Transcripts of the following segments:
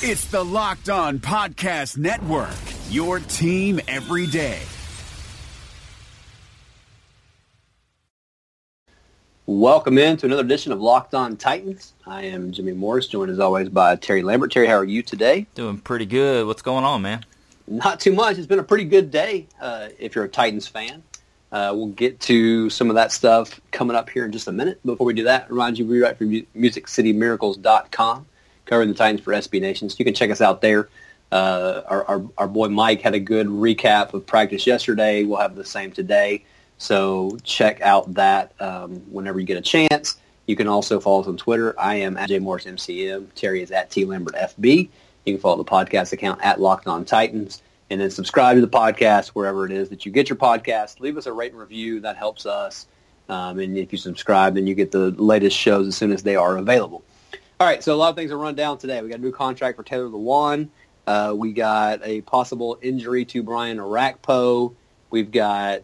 It's the Locked On Podcast Network, your team every day. Welcome in to another edition of Locked On Titans. I am Jimmy Morris, joined as always by Terry Lambert. Terry, how are you today? Doing pretty good. What's going on, man? Not too much. It's been a pretty good day if you're a Titans fan. We'll get to some of that stuff coming up here in just a minute. Before we do that, remind you, we write for MusicCityMiracles.com, covering the Titans for SB Nation. So you can check us out there. Our boy Mike had a good recap of practice yesterday. We'll have the same today. So check out that whenever you get a chance. You can also follow us on Twitter. I am at JMorrisMCM. Terry is at TLambertFB. You can follow the podcast account at Locked On Titans. And then subscribe to the podcast wherever it is that you get your podcast. Leave us a rate and review. That helps us. And if you subscribe, then you get the latest shows as soon as they are available. All right, so a lot of things are run down today. We got a new contract for Taylor Lewan. We got a possible injury to Brian Orakpo. We've got,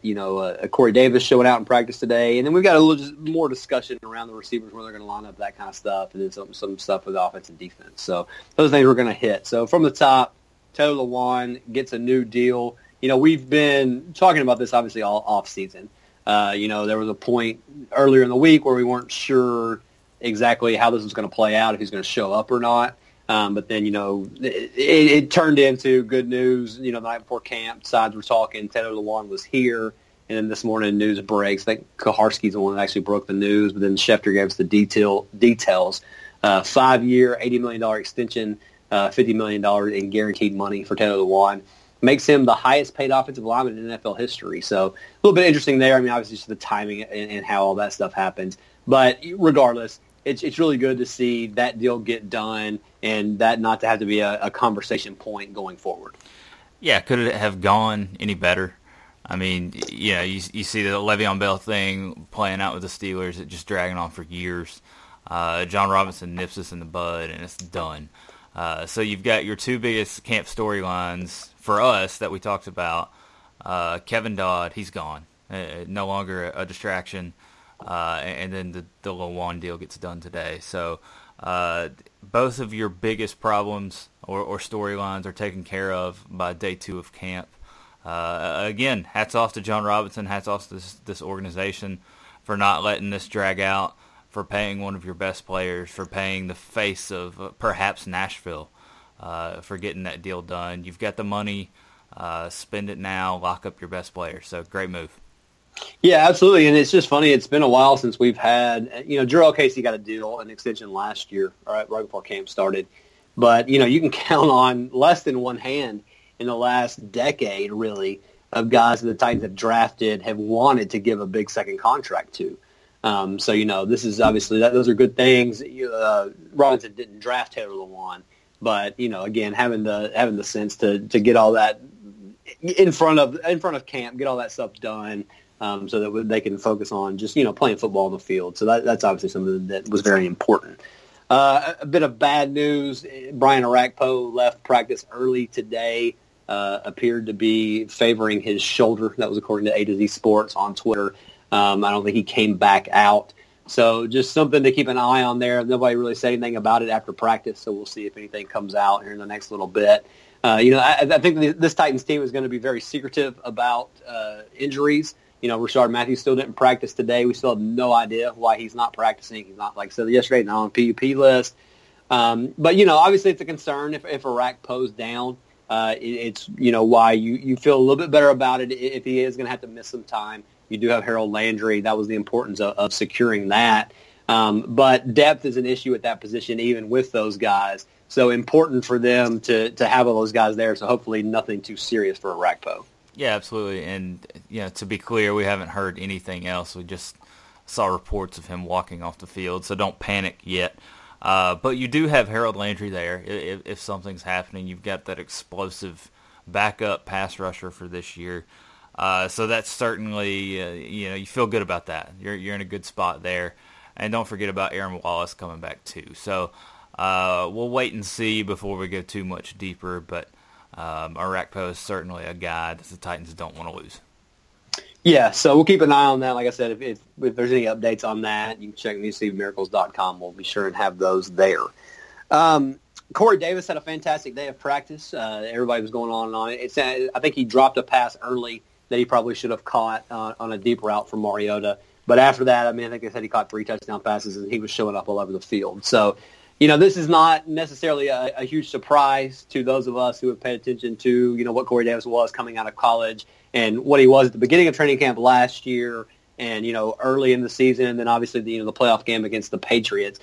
Corey Davis showing out in practice today. And then we've got a little more discussion around the receivers, where they're going to line up, that kind of stuff, and then some stuff with offense and defense. So those things we're going to hit. So from the top, Taylor Lewan gets a new deal. You know, we've been talking about this, obviously, all offseason. There was a point earlier in the week where we weren't sure exactly how this was going to play out, if he's going to show up or not. But then, it turned into good news. The night before camp, sides were talking. Taylor Lewan was here. And then this morning, news breaks. I think Kaharski's the one that actually broke the news. But then Schefter gave us the details. 5-year, $80 million extension, $50 million in guaranteed money for Taylor Lewan. Makes him the highest paid offensive lineman in NFL history. So a little bit interesting there. I mean, obviously, just the timing and how all that stuff happens. But regardless, it's really good to see that deal get done, and that not to have to be a conversation point going forward. Yeah, could it have gone any better? I mean, yeah, you see the Le'Veon Bell thing playing out with the Steelers, it just dragging on for years. John Robinson nips this in the bud, and it's done. So you've got your two biggest camp storylines for us that we talked about. Kevin Dodd, he's gone. No longer a distraction. And then the Lewan deal gets done today. So both of your biggest problems or storylines are taken care of by day two of camp. Again, hats off to John Robinson, hats off to this organization for not letting this drag out, for paying one of your best players, for paying the face of perhaps Nashville, for getting that deal done. You've got the money. Spend it now. Lock up your best player. So great move. Yeah, absolutely, and it's just funny. It's been a while since we've had, Jurrell Casey got a deal, an extension last year, right before camp started. But, you can count on less than one hand in the last decade, really, of guys that the Titans have drafted, have wanted to give a big second contract to. This is obviously, those are good things. Robinson didn't draft Taylor Lewan, but, again, having the sense to get all that in front of camp, get all that stuff done. So that they can focus on just, playing football on the field. So that's obviously something that was very important. A bit of bad news. Brian Orakpo left practice early today, appeared to be favoring his shoulder. That was according to A to Z Sports on Twitter. I don't think he came back out. So just something to keep an eye on there. Nobody really said anything about it after practice, so we'll see if anything comes out here in the next little bit. I think this Titans team is going to be very secretive about injuries. Rashard Matthews still didn't practice today. We still have no idea why he's not practicing. He's not, like I said yesterday, not on PUP list. But obviously it's a concern if Orakpo's down. It's why you feel a little bit better about it if he is going to have to miss some time. You do have Harold Landry. That was the importance of securing that. But depth is an issue at that position, even with those guys. So important for them to have all those guys there. So hopefully nothing too serious for Orakpo. Yeah, absolutely. And, to be clear, we haven't heard anything else. We just saw reports of him walking off the field, so don't panic yet. But you do have Harold Landry there. If something's happening, you've got that explosive backup pass rusher for this year. So that's certainly, you feel good about that. You're in a good spot there. And don't forget about Aaron Wallace coming back too. So we'll wait and see before we go too much deeper, but Orakpo is certainly a guy that the Titans don't want to lose. Yeah, so we'll keep an eye on that. Like I said, if there's any updates on that, you can check MusicCityMiracles.com. We'll be sure and have those there. Corey Davis had a fantastic day of practice. Everybody was going on and on. I think he dropped a pass early that he probably should have caught on a deep route from Mariota. But after that, I mean, I think they said he caught 3 touchdown passes, and he was showing up all over the field. So, you know, this is not necessarily a huge surprise to those of us who have paid attention to, you know, what Corey Davis was coming out of college and what he was at the beginning of training camp last year and, you know, early in the season, and then obviously, the playoff game against the Patriots.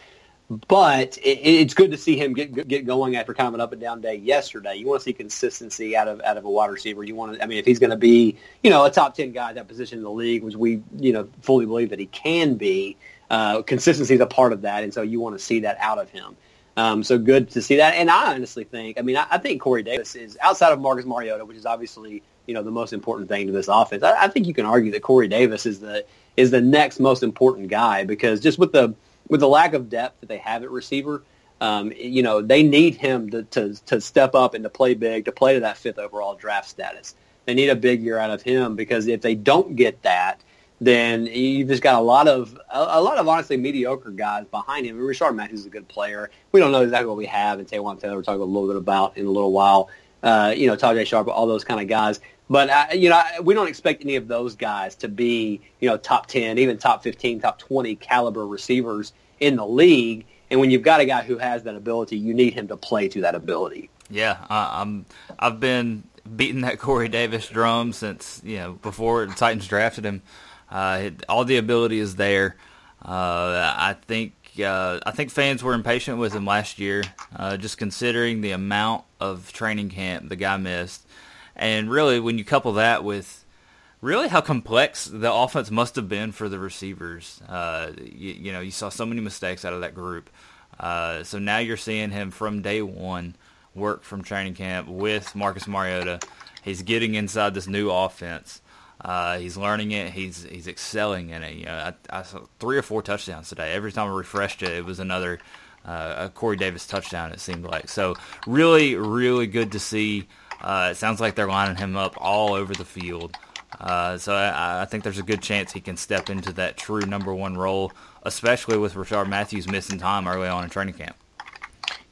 But it's good to see him get going after kind of an up-and-down day yesterday. You want to see consistency out of a wide receiver. You want to, I mean, if he's going to be, a top-10 guy at that position in the league, which we, fully believe that he can be, consistency is a part of that, and so you want to see that out of him. So good to see that. And I honestly think, I think Corey Davis is, outside of Marcus Mariota, which is obviously, the most important thing to this offense, I think you can argue that Corey Davis is the next most important guy, because just with the lack of depth that they have at receiver, they need him to step up and to play big, to play to that 5th overall draft status. They need a big year out of him, because if they don't get that, then you've just got a lot of honestly mediocre guys behind him. Rashard Matthews is a good player. We don't know exactly what we have, and Taywan Taylor we're talking a little bit about in a little while. Tajae Sharpe, all those kind of guys. But, we don't expect any of those guys to be, top 10, even top 15, top 20 caliber receivers in the league. And when you've got a guy who has that ability, you need him to play to that ability. Yeah, I've been beating that Corey Davis drum since, before the Titans drafted him. All the ability is there. I think fans were impatient with him last year, just considering the amount of training camp the guy missed. And really, when you couple that with really how complex the offense must have been for the receivers, you saw so many mistakes out of that group. So now you're seeing him from day one work from training camp with Marcus Mariota. He's getting inside this new offense. He's learning it. He's excelling in it. I saw 3 or 4 touchdowns today. Every time I refreshed it, it was another a Corey Davis touchdown, it seemed like. So really, really good to see. It sounds like they're lining him up all over the field. So I think there's a good chance he can step into that true number one role, especially with Rashard Matthews missing time early on in training camp.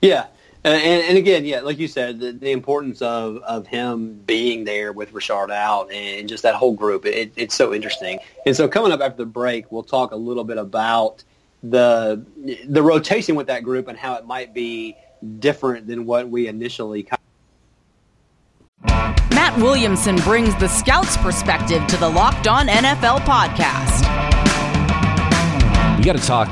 Yeah. And again, yeah, like you said, the importance of him being there with Rashard out and just that whole group, it's so interesting. And so coming up after the break, we'll talk a little bit about the rotation with that group and how it might be different than what we initially kind of. Matt Williamson brings the scout's perspective to the Locked On NFL podcast. We got to talk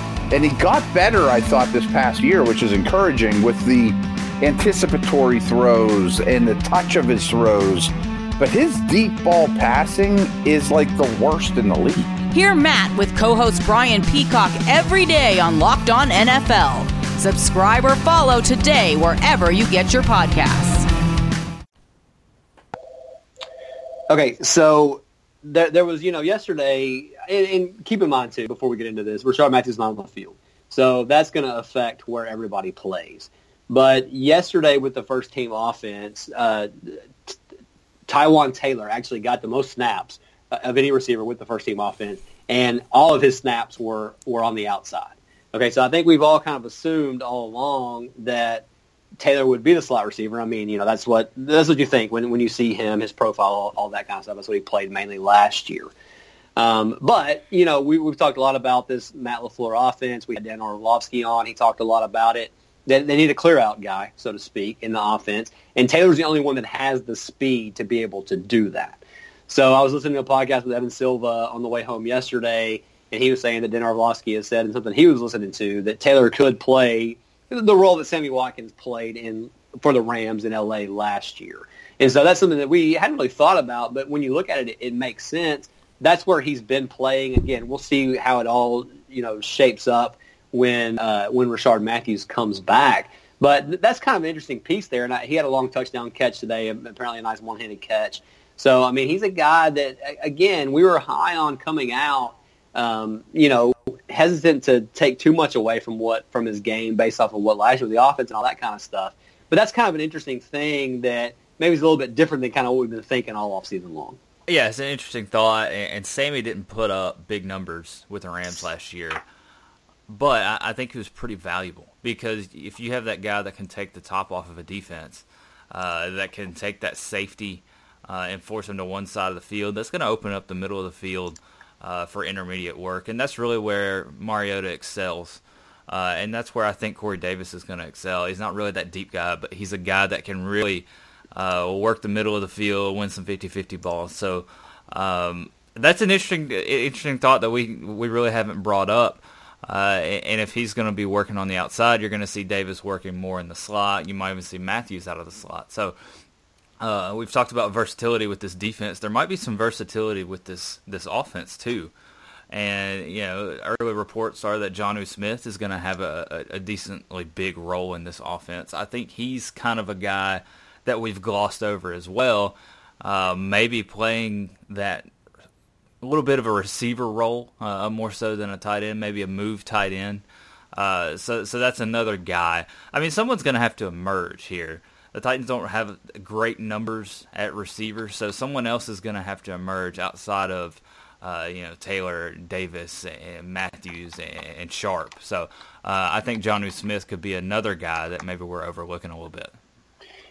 and he got better, I thought, this past year, which is encouraging, with the anticipatory throws and the touch of his throws. But his deep ball passing is like the worst in the league. Hear Matt with co-host Brian Peacock every day on Locked On NFL. Subscribe or follow today wherever you get your podcasts. Okay, so there was, yesterday, and keep in mind, too, before we get into this, Rashard Matthews is not on the field. So that's going to affect where everybody plays. But yesterday with the first-team offense, Taywan Taylor actually got the most snaps of any receiver with the first-team offense, and all of his snaps were on the outside. Okay, so I think we've all kind of assumed all along that Taylor would be the slot receiver. I mean, that's what you think when you see him, his profile, all that kind of stuff. That's what he played mainly last year. But, we've talked a lot about this Matt LaFleur offense. We had Dan Orlovsky on. He talked a lot about it. They need a clear-out guy, so to speak, in the offense. And Taylor's the only one that has the speed to be able to do that. So I was listening to a podcast with Evan Silva on the way home yesterday, and he was saying that Dan Orlovsky has said, and something he was listening to, that Taylor could play the role that Sammy Watkins played for the Rams in L.A. last year. And so that's something that we hadn't really thought about, but when you look at it, it makes sense. That's where he's been playing. Again, we'll see how it all shapes up when Rashard Matthews comes back. But that's kind of an interesting piece there. And he had a long touchdown catch today, apparently a nice one-handed catch. So, I mean, he's a guy that, again, we were high on coming out, hesitant to take too much away from his game based off of what last year with the offense and all that kind of stuff. But that's kind of an interesting thing that maybe is a little bit different than kind of what we've been thinking all offseason long. Yeah, it's an interesting thought. And Sammy didn't put up big numbers with the Rams last year. But I think he was pretty valuable because if you have that guy that can take the top off of a defense, that can take that safety and force him to one side of the field, that's going to open up the middle of the field for intermediate work. And that's really where Mariota excels. And that's where I think Corey Davis is going to excel. He's not really that deep guy, but he's a guy that can really work the middle of the field, win some 50-50 balls. So that's an interesting thought that we really haven't brought up. And if he's going to be working on the outside, you're going to see Davis working more in the slot. You might even see Matthews out of the slot. So we've talked about versatility with this defense. There might be some versatility with this offense too. And, early reports are that Jonu Smith is going to have a decently big role in this offense. I think he's kind of a guy that we've glossed over as well, maybe playing that a little bit of a receiver role, more so than a tight end, maybe a move tight end. So that's another guy. I mean, someone's going to have to emerge here. The Titans don't have great numbers at receiver, so someone else is going to have to emerge outside of, Taylor, Davis, and Matthews, and Sharpe. So I think Jonu Smith could be another guy that maybe we're overlooking a little bit.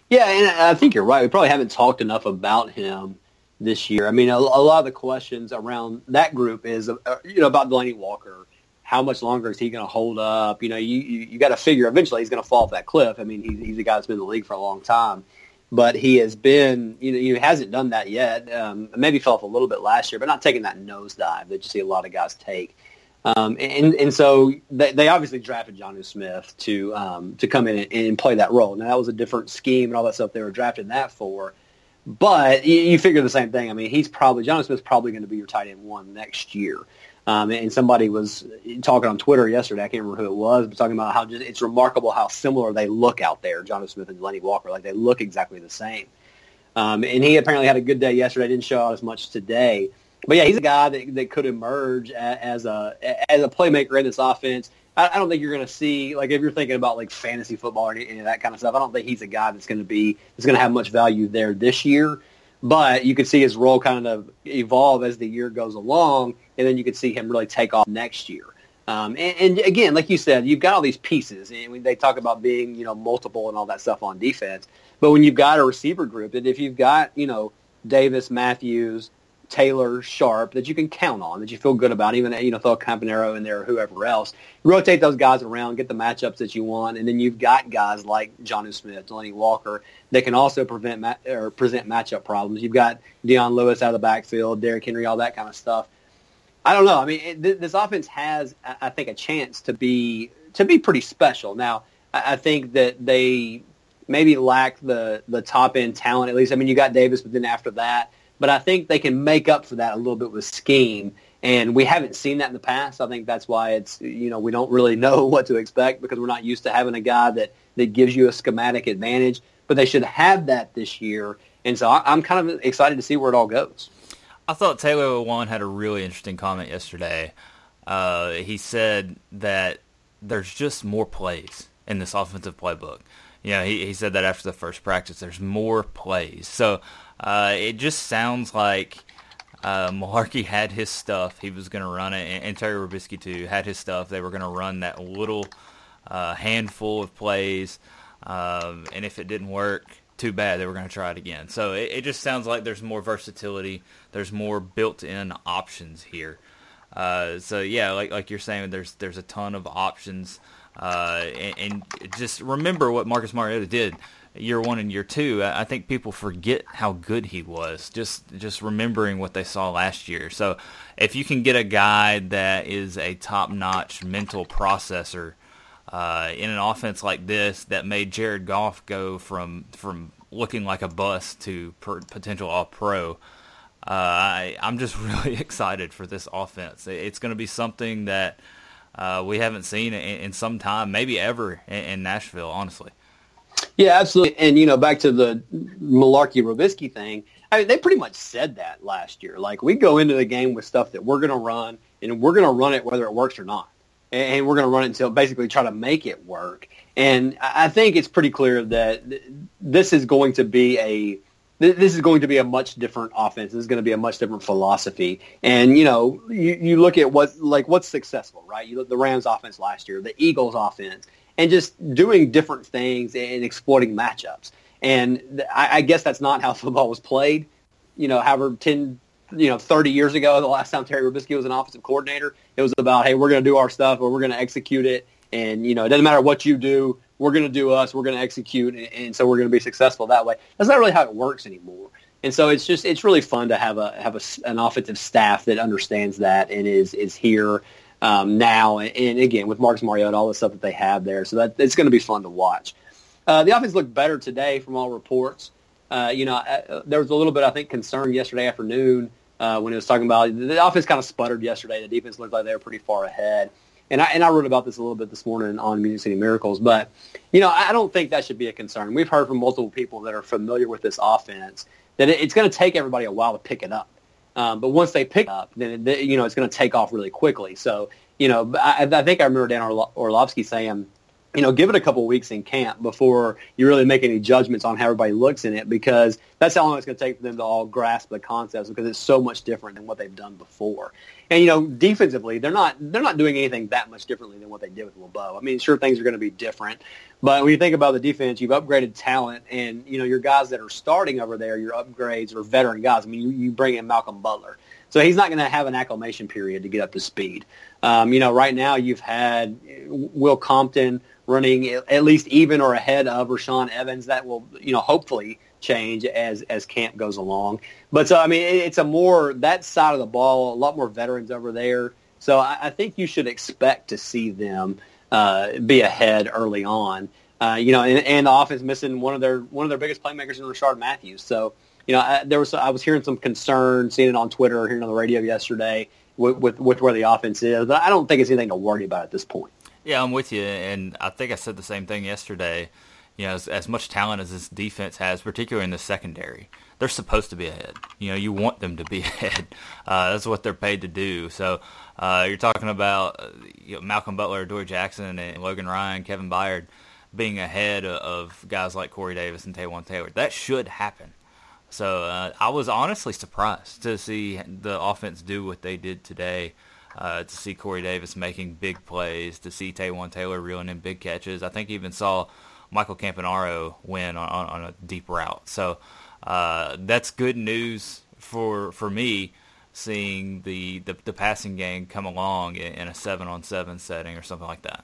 Yeah, and I think you're right. We probably haven't talked enough about him this year. I mean, a lot of the questions around that group is, about Delanie Walker. How much longer is he going to hold up? You got to figure eventually he's going to fall off that cliff. I mean, he's a guy that's been in the league for a long time, but he has been, he hasn't done that yet. Maybe fell off a little bit last year, but not taking that nosedive that you see a lot of guys take. And so they obviously drafted Jonu Smith to come in and play that role. Now that was a different scheme and all that stuff they were drafting that for. But you figure the same thing. I mean, Jonu Smith's probably going to be your tight end one next year. And somebody was talking on Twitter yesterday, I can't remember who it was, but talking about how it's remarkable how similar they look out there, Jonu Smith and Delanie Walker. Like, they look exactly the same. And he apparently had a good day yesterday, didn't show out as much today. But, yeah, he's a guy that could emerge as a playmaker in this offense. I don't think you're going to see, like, if you're thinking about, like, fantasy football or any of that kind of stuff, I don't think he's a guy that's going to have much value there this year. But you could see his role kind of evolve as the year goes along, and then you could see him really take off next year. And again, like you said, you've got all these pieces, and they talk about being, multiple and all that stuff on defense. But when you've got a receiver group, and if you've got, Davis, Matthews, Taylor, Sharpe, that you can count on, that you feel good about, even, throw a Campanero in there or whoever else. Rotate those guys around, get the matchups that you want, and then you've got guys like Jonu Smith, Delanie Walker, that can also present matchup problems. You've got Deion Lewis out of the backfield, Derrick Henry, all that kind of stuff. I don't know. I mean, this offense has, I think, a chance to be pretty special. Now, I think that they maybe lack the top-end talent, at least. I mean, you got Davis, but then after that, but I think they can make up for that a little bit with scheme, and we haven't seen that in the past. I think that's why it's, we don't really know what to expect because we're not used to having a guy that gives you a schematic advantage, but they should have that this year, and so I'm kind of excited to see where it all goes. I thought Taylor Lewan had a really interesting comment yesterday. He said that there's just more plays in this offensive playbook. He said that after the first practice, there's more plays. So it just sounds like Mullarkey had his stuff. He was going to run it, and Terry Robiskie, too, had his stuff. They were going to run that little handful of plays, and if it didn't work, too bad. They were going to try it again. So it just sounds like there's more versatility. There's more built-in options here. Like you're saying, there's a ton of options. And just remember what Marcus Mariota did year one and year two. I think people forget how good he was, just remembering what they saw last year. So if you can get a guy that is a top-notch mental processor in an offense like this that made Jared Goff go from looking like a bust to potential all-pro, I'm just really excited for this offense. It's going to be something that we haven't seen in some time, maybe ever, in Nashville, honestly. Yeah, absolutely. And, you know, back to the Malarkey-Robiskie thing, I mean, they pretty much said that last year. Like, we go into the game with stuff that we're going to run, and we're going to run it whether it works or not. And we're going to run it until basically try to make it work. And I think it's pretty clear that this is going to be a much different offense. This is going to be a much different philosophy. And, you know, you look at what's successful, right? You look at the Rams offense last year, the Eagles offense, and just doing different things and exploiting matchups. And I guess that's not how football was played. You know, however, 30 years ago, the last time Terry Robiskie was an offensive coordinator, it was about, hey, we're going to do our stuff, or we're going to execute it. And, you know, it doesn't matter what you do. We're going to do us. We're going to execute. And so we're going to be successful that way. That's not really how it works anymore. And so it's just, it's really fun to have an offensive staff that understands that and is here now. And again, with Marcus Mariota, all the stuff that they have there. So that it's going to be fun to watch. The offense looked better today from all reports. There was a little bit, I think, concern yesterday afternoon when he was talking about the offense kind of sputtered yesterday. The defense looked like they were pretty far ahead. And I wrote about this a little bit this morning on Music City Miracles. But, you know, I don't think that should be a concern. We've heard from multiple people that are familiar with this offense that it's going to take everybody a while to pick it up. But once they pick it up, then, you know, it's going to take off really quickly. So, you know, I think I remember Dan Orlovsky saying, you know, give it a couple weeks in camp before you really make any judgments on how everybody looks in it, because that's how long it's going to take for them to all grasp the concepts, because it's so much different than what they've done before. And, you know, defensively, they're not doing anything that much differently than what they did with LeBeau. I mean, sure, things are going to be different, but when you think about the defense, you've upgraded talent, and, you know, your guys that are starting over there, your upgrades are veteran guys. I mean, you bring in Malcolm Butler. So he's not going to have an acclimation period to get up to speed. You know, right now you've had Will Compton running at least even or ahead of Rashaan Evans. That will, you know, hopefully change as camp goes along. But so, I mean, it's a more, that side of the ball, a lot more veterans over there. So I think you should expect to see them be ahead early on. You know, and the offense missing one of their biggest playmakers in Rashard Matthews. So, you know, I was hearing some concern, seeing it on Twitter, hearing on the radio yesterday with where the offense is. But I don't think it's anything to worry about at this point. Yeah, I'm with you, and I think I said the same thing yesterday. You know, as much talent as this defense has, particularly in the secondary, they're supposed to be ahead. You know, you want them to be ahead. That's what they're paid to do. So you're talking about Malcolm Butler, Dory Jackson, and Logan Ryan, Kevin Byard being ahead of guys like Corey Davis and Taywan Taylor. That should happen. So I was honestly surprised to see the offense do what they did today, to see Corey Davis making big plays, to see Taywan Taylor reeling in big catches. I think even saw Michael Campanaro win on a deep route. So that's good news for me, seeing the passing game come along in a 7-on-7 setting or something like that.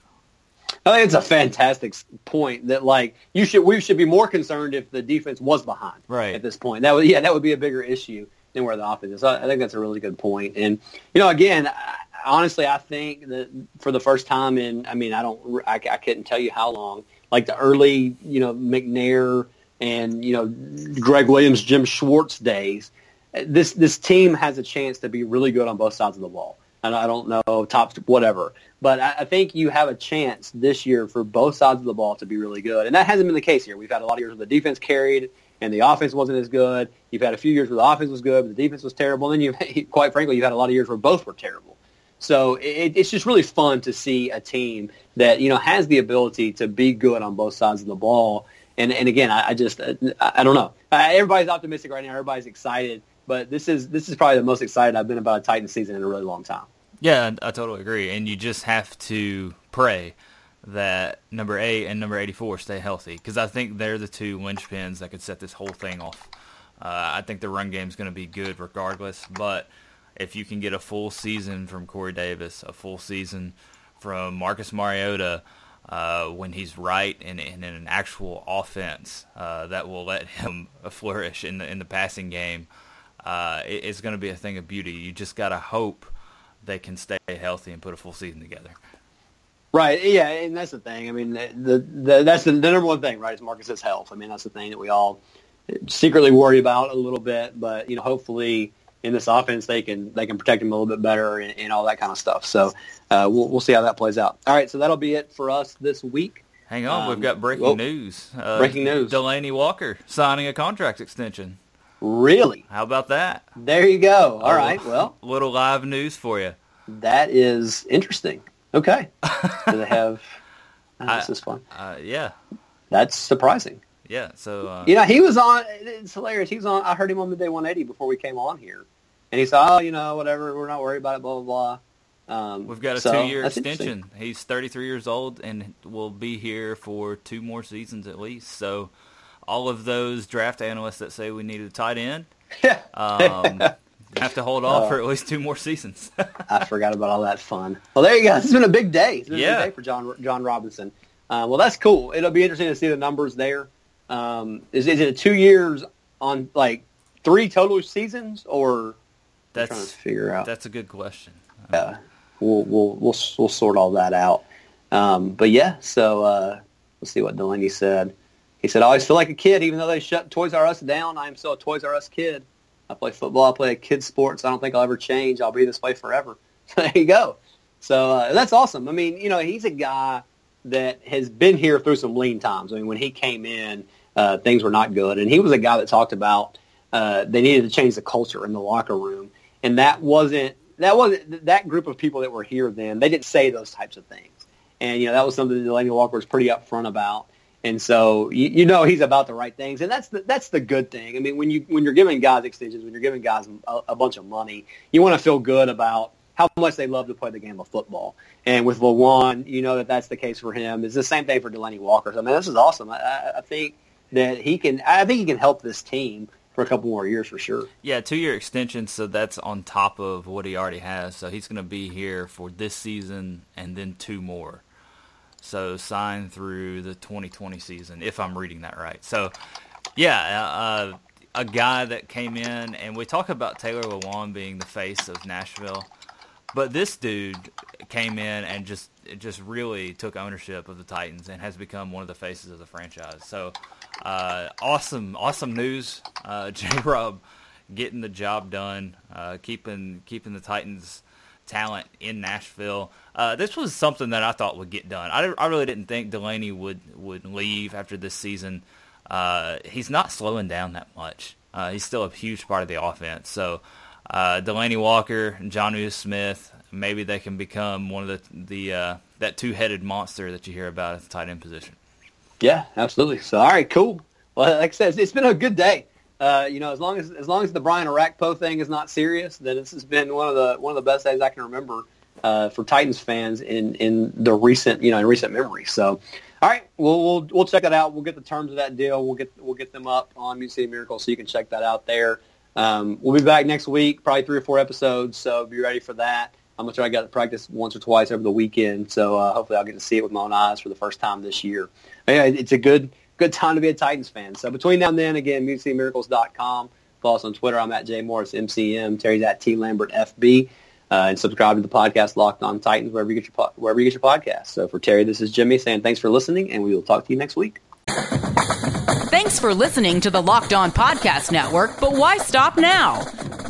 I think it's a fantastic point that, like, we should be more concerned if the defense was behind right at this point. That would be a bigger issue than where the offense is. So I think that's a really good point. And, you know, again, honestly, I think that for the first time in, I couldn't tell you how long, like the early, you know, McNair and, you know, Greg Williams, Jim Schwartz days, this team has a chance to be really good on both sides of the ball. I don't know, tops, whatever. But I think you have a chance this year for both sides of the ball to be really good. And that hasn't been the case here. We've had a lot of years where the defense carried and the offense wasn't as good. You've had a few years where the offense was good, but the defense was terrible. And then quite frankly, you've had a lot of years where both were terrible. So it's just really fun to see a team that, you know, has the ability to be good on both sides of the ball. And again, I don't know. Everybody's optimistic right now. Everybody's excited. But this is probably the most excited I've been about a Titans season in a really long time. Yeah, I totally agree. And you just have to pray that number 8 and number 84 stay healthy, because I think they're the two linchpins that could set this whole thing off. I think the run game is going to be good regardless, but if you can get a full season from Corey Davis, a full season from Marcus Mariota when he's right and in an actual offense that will let him flourish in the passing game, it's going to be a thing of beauty. You just got to hope they can stay healthy and put a full season together. Right, yeah, and that's the thing. I mean, that's the number one thing, right, is Marcus's health. I mean, that's the thing that we all secretly worry about a little bit, but, you know, hopefully in this offense they can protect him a little bit better and all that kind of stuff. So we'll see how that plays out. All right, so that'll be it for us this week. Hang on, we've got breaking news. Breaking news. Delanie Walker signing a contract extension. Really? How about that? There you go. All right, well. Little live news for you. That is interesting. Okay. Do they have... this is fun. Yeah. That's surprising. Yeah, so... he was on... It's hilarious. He was on... I heard him on Midday 180 before we came on here. And he said, whatever, we're not worried about it, blah, blah, blah. We've got a 2-year extension. He's 33 years old and will be here for 2 more seasons at least. So all of those draft analysts that say we need a tight end have to hold off for at least 2 more seasons. I forgot about all that fun. Well, there you go. It's been a big day. It's been a big day for John Robinson. Well, that's cool. It'll be interesting to see the numbers there. Is it 2 years on, 3 total seasons or... That's trying to figure out. That's a good question. We'll sort all that out. But yeah, so let's see what Delaney said. He said, "I always feel like a kid, even though they shut Toys R Us down. I am still a Toys R Us kid. I play football. I play kid sports. I don't think I'll ever change. I'll be this way forever." There you go. So that's awesome. I mean, he's a guy that has been here through some lean times. I mean, when he came in, things were not good, and he was a guy that talked about they needed to change the culture in the locker room. And that wasn't that group of people that were here then. They didn't say those types of things, and that was something that Delanie Walker was pretty upfront about. And so he's about the right things, and that's the good thing. I mean, when you're giving guys extensions, when you're giving guys a bunch of money, you want to feel good about how much they love to play the game of football. And with Lewan, that's the case for him. It's the same thing for Delanie Walker. So, this is awesome. I think that he can help this team for a couple more years for sure. Yeah, 2-year extension, so that's on top of what he already has. So he's going to be here for this season and then 2 more. So signed through the 2020 season, if I'm reading that right. So, yeah, a guy that came in, and we talk about Taylor Lewan being the face of Nashville, but this dude came in and just really took ownership of the Titans and has become one of the faces of the franchise. So, awesome news, J-Rob getting the job done, keeping the Titans talent in Nashville. This was something that I thought would get done. I really didn't think Delanie would leave after this season. He's not slowing down that much. He's still a huge part of the offense. So Delanie Walker and Jonu Smith, maybe they can become one of the that two-headed monster that you hear about at the tight end position. Yeah, absolutely. So, all right, cool. Well, like I said, it's been a good day. As long as the Brian Orakpo thing is not serious, then this has been one of the best days I can remember for Titans fans in recent memory. So, all right, we'll check it out. We'll get the terms of that deal. We'll get them up on Music City Miracles, so you can check that out there. We'll be back next week, probably 3 or 4 episodes. So be ready for that. I'm gonna try to get to practice once or twice over the weekend. So hopefully I'll get to see it with my own eyes for the first time this year. Yeah, it's a good time to be a Titans fan. So between now and then, again, MusicCityMiracles.com. Follow us on Twitter. I'm at JMorrisMCM. Terry's at TLambertFB. And subscribe to the podcast Locked on Titans wherever you get your podcast. So for Terry, this is Jimmy saying thanks for listening, and we will talk to you next week. Thanks for listening to the Locked On Podcast Network, but why stop now?